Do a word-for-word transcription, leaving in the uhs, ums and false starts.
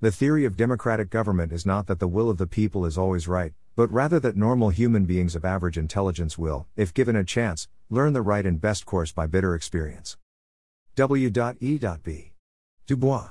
The theory of democratic government is not that the will of the people is always right, but rather that normal human beings of average intelligence will, if given a chance, learn the right and best course by bitter experience. W E B Du Bois.